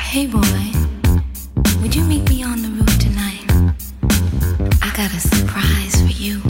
Hey, boy. Would you meet me on the roof tonight? I got a surprise for you.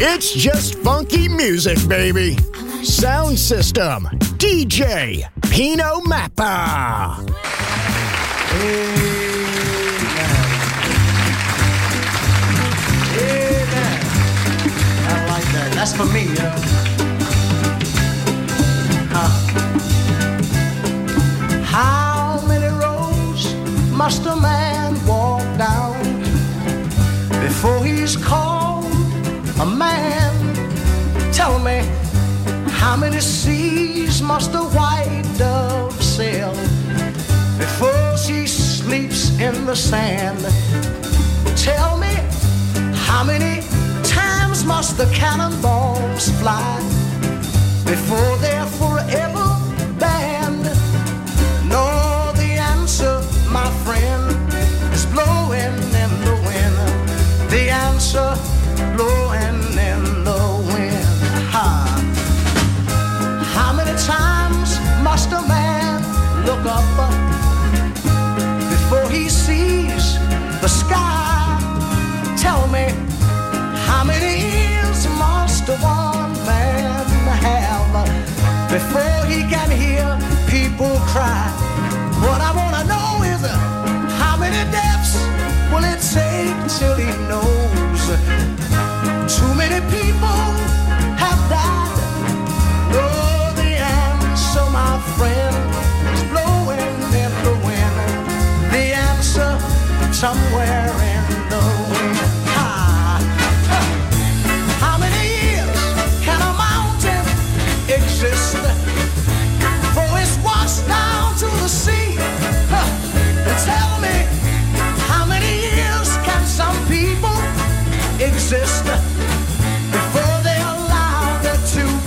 It's just funky music, baby. Sound System, DJ Pino Mappa. Amen. Amen. I like that. That's for me, yeah. Hi. is called a man. Tell me, how many seas must the white dove sail before she sleeps in the sand? Tell me, how many times must the cannonballs fly before they're forever banned? No, the answer, my friend, is blowing in the wind. The answer, blowing in the wind. Ha. How many times must a man look up before he sees the sky? Tell me, how many ears must one man have before he can hear people cry? What I want to know is how many deaths will it take till he knows? Too many people have died. Oh, the answer, my friend, is blowing in the wind. The answer somewhere in the wind. Down to the sea. Tell me, how many years can some people exist before they allow that to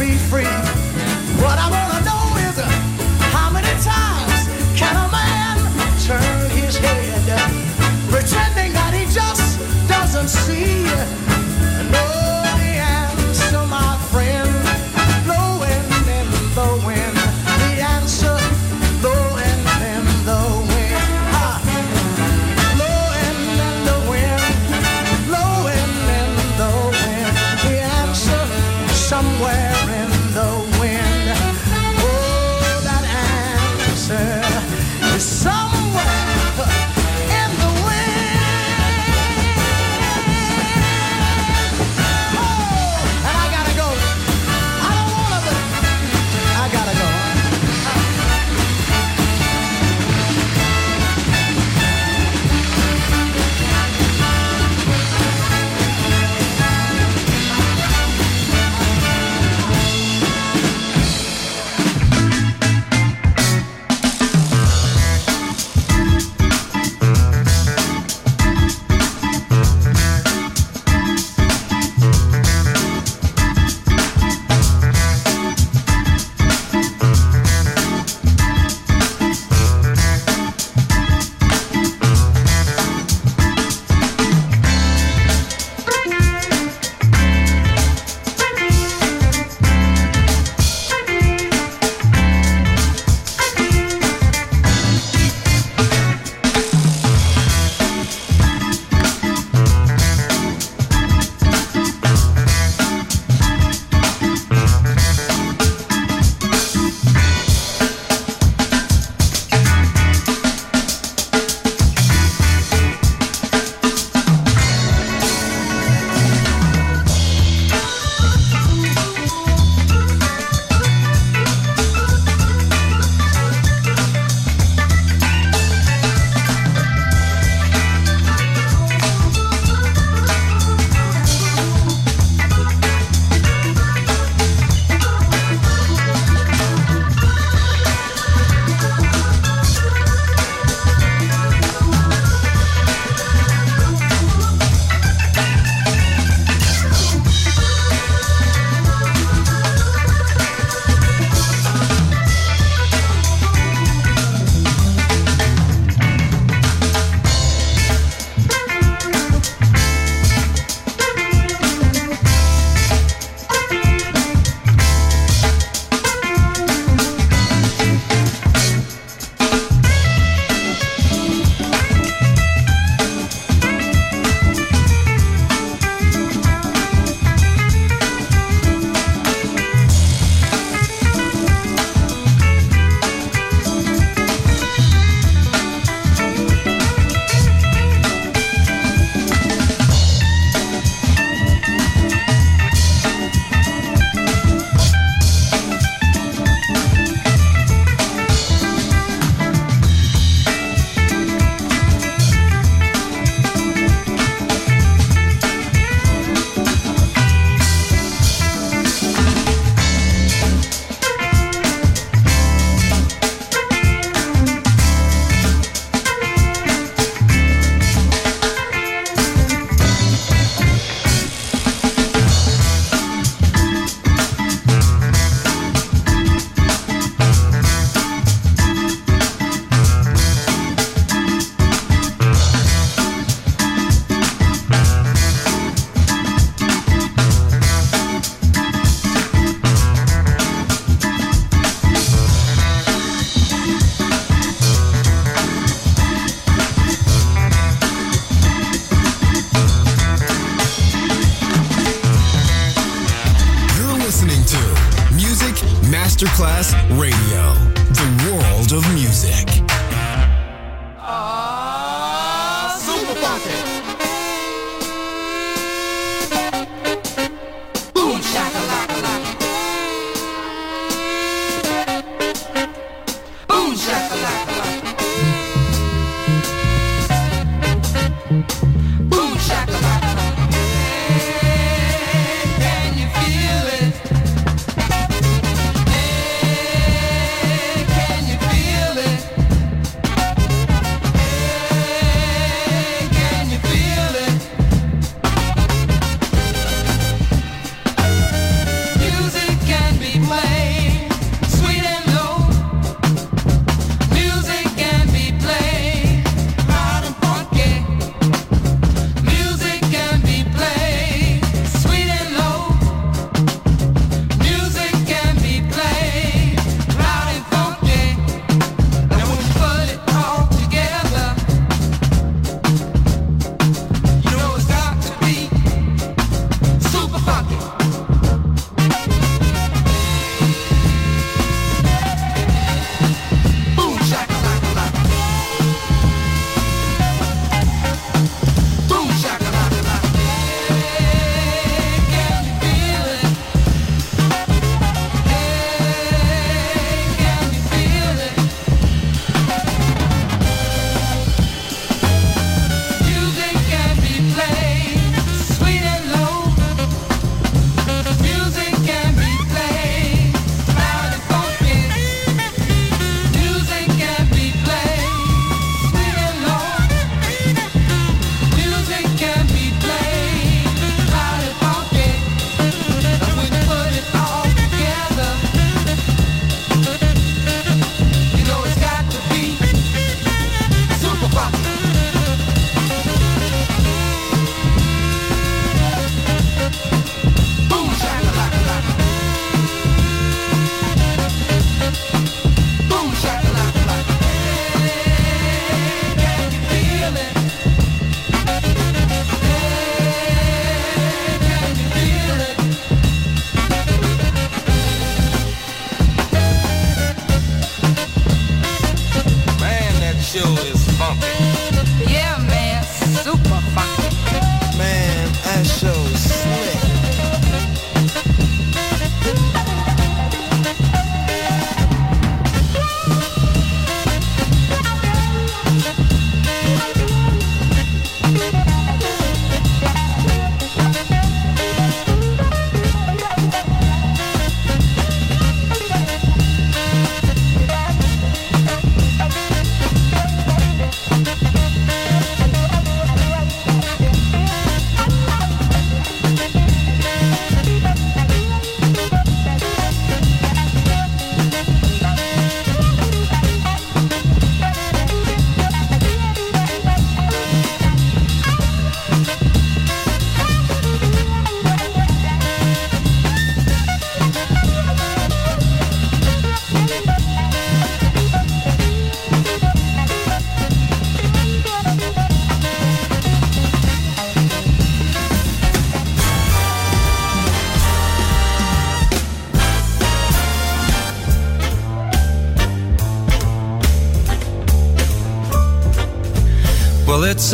Well, it's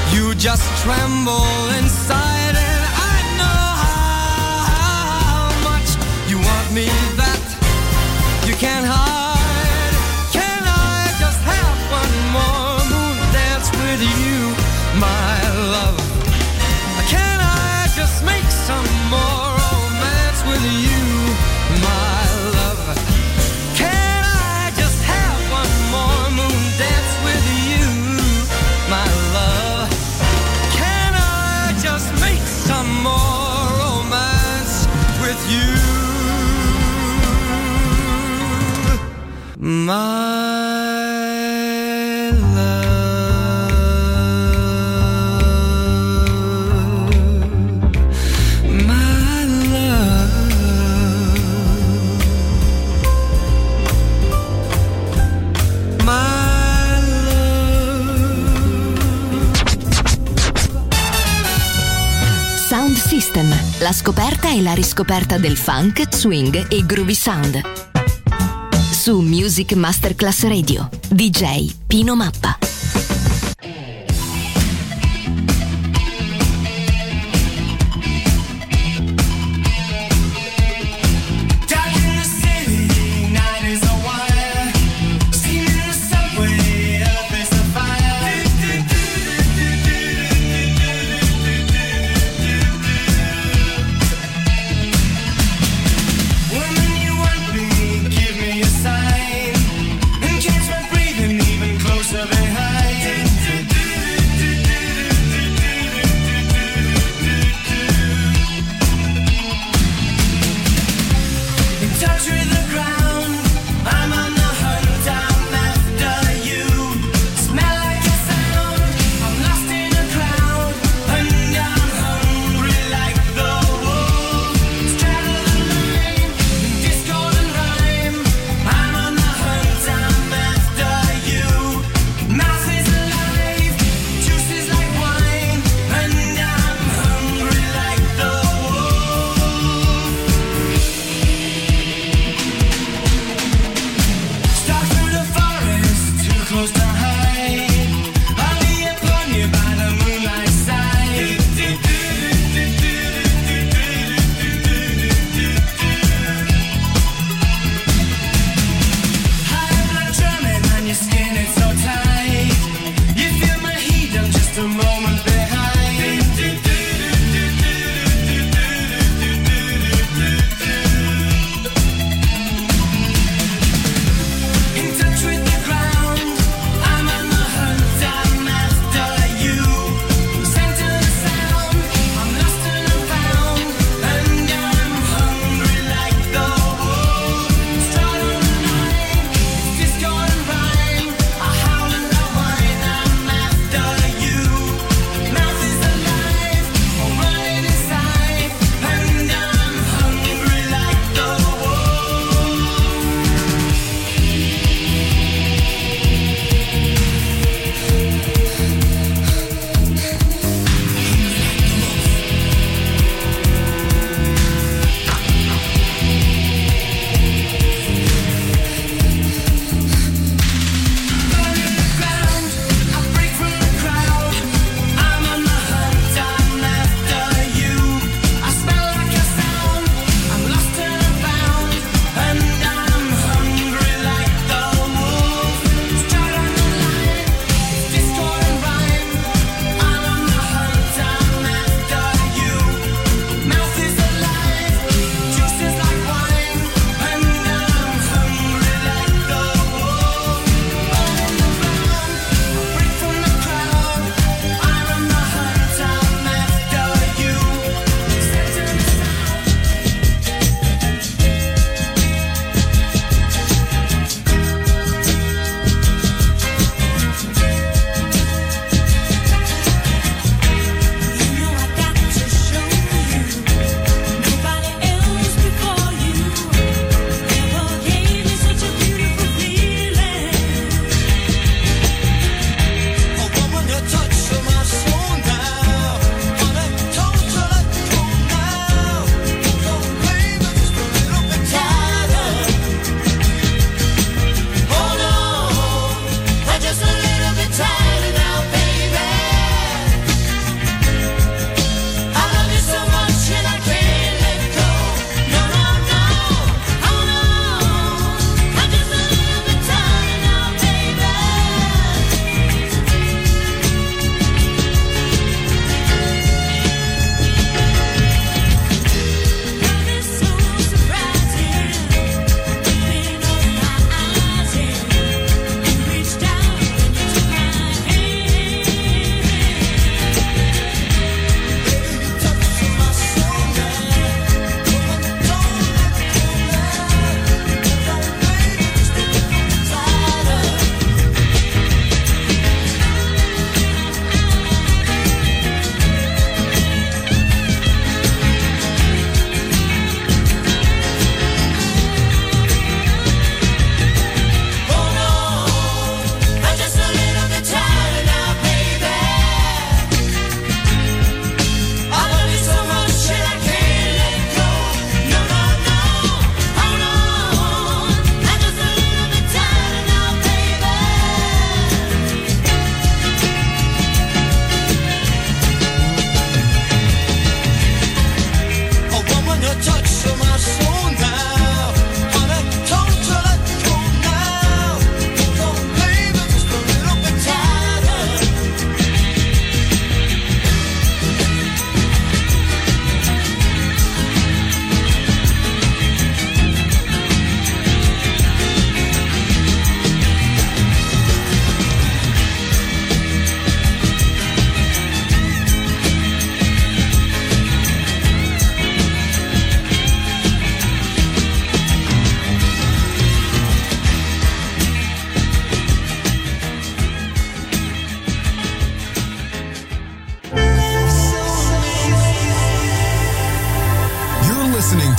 you just tremble inside, and I know how much you want me that you can't hide. Can I just have one more moon dance with you, my love? Can I just make some more romance with you, my love? Can I just have one more moon dance with you, my love? Some more romance with you, my love, my love, my. Sound System, la scoperta e la riscoperta del funk, swing e groovy sound. Su Music Masterclass Radio, DJ Pino Mappa. Of it.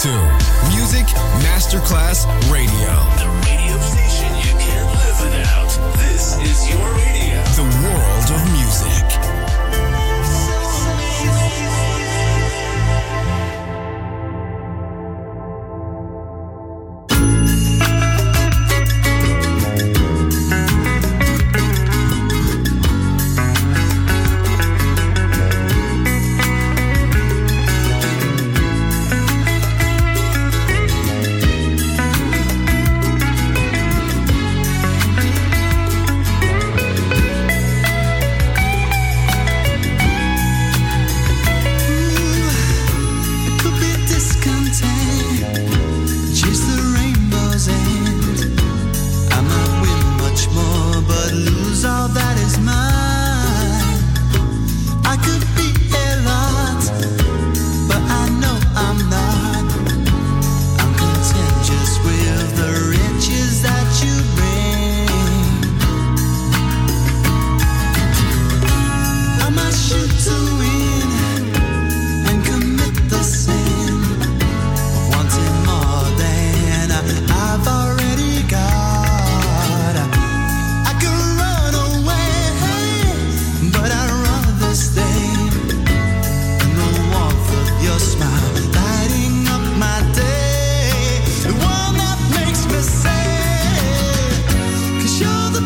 to Music Masterclass Radio. The radio station you can't live without. This is your radio. The world of music.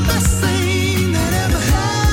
Best thing that ever happened.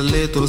a little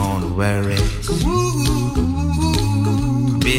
Don't worry, be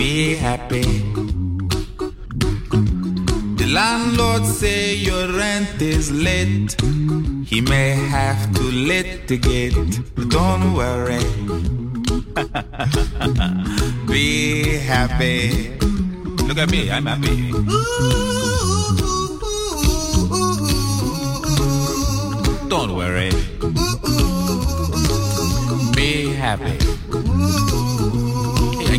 be happy. Landlord say your rent is late. He may have to litigate. Don't worry, be happy. Look at me, I'm happy. Don't worry, be happy. Hey, I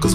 Cause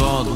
Don't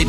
it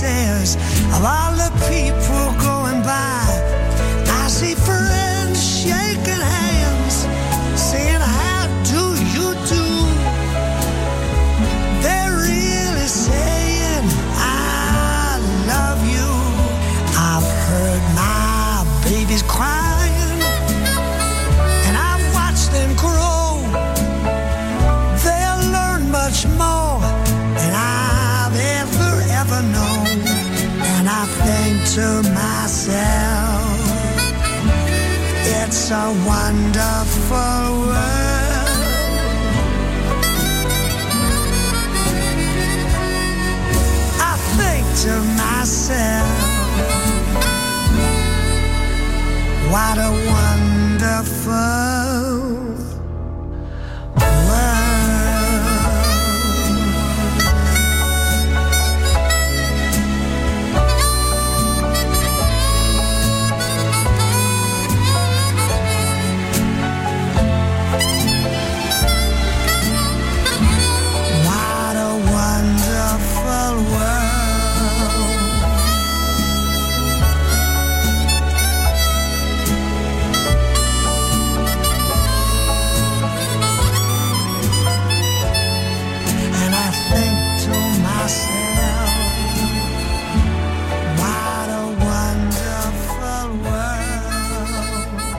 faces of all the people going by. I see friends shaking hands, saying how do you do. They're really saying I love you. I've heard my babies crying, and I've watched them grow. They'll learn much more. And I think to myself, it's a wonderful world. I think to myself, what a wonderful world.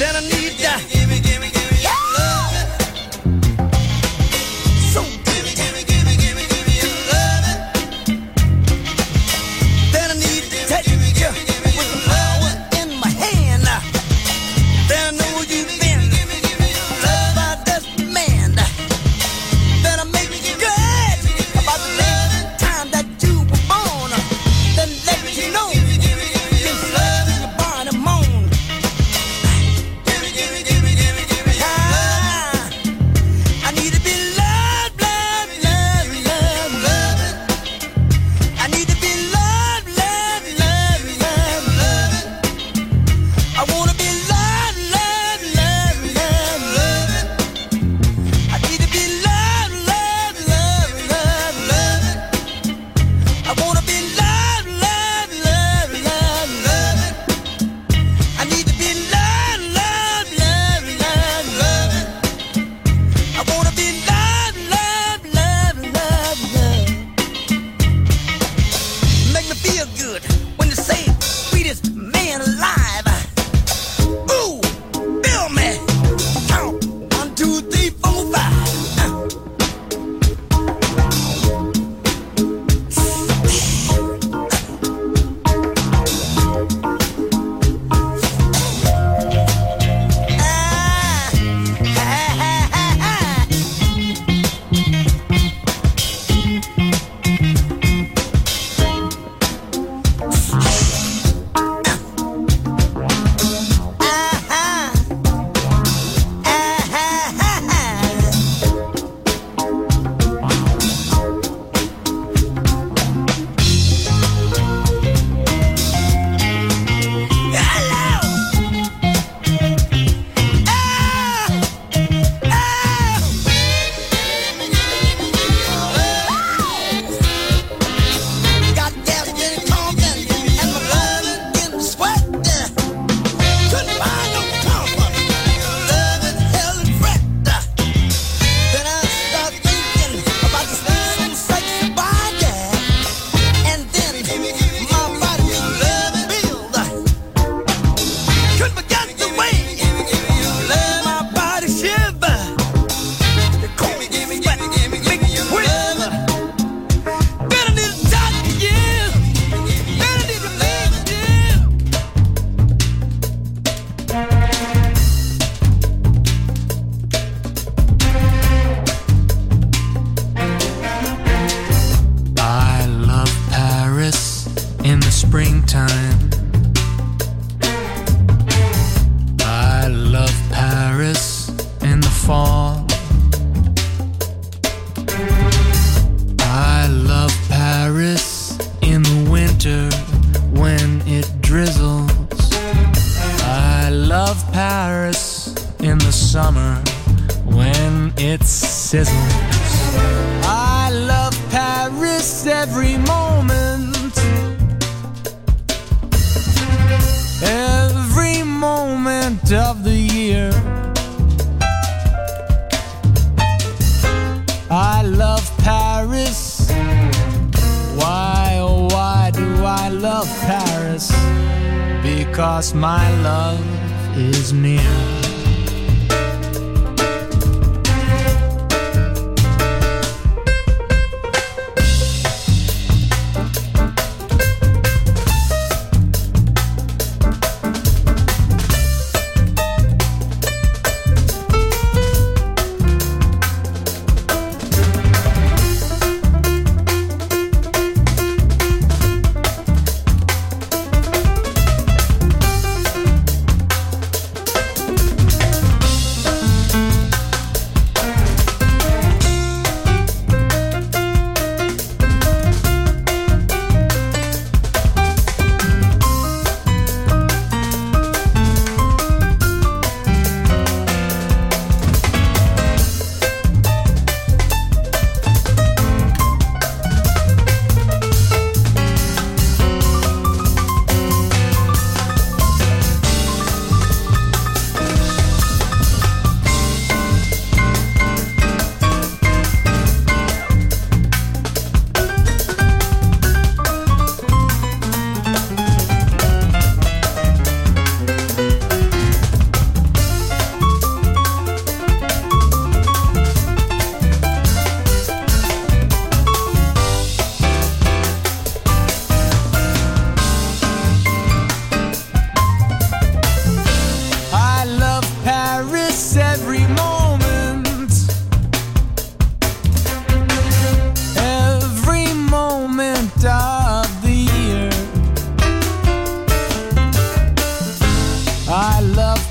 Then I need that. Give me your love. So give me your love. Then I need to take you with the power in my hand. Then I know you've been loved by this man. Then I make you good about the time that you were born. Then let you know.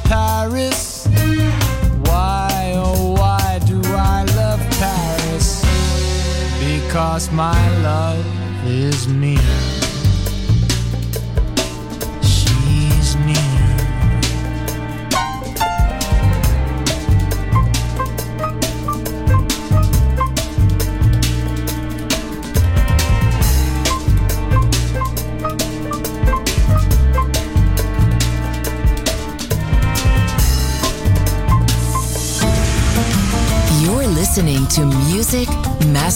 Paris. Why, oh why do I love Paris? Because my love is near. She's near. Listening to Music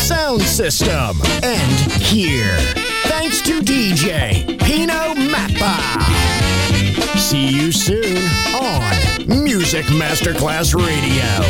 Sound system, and here, thanks to DJ Pino Music Masterclass Radio.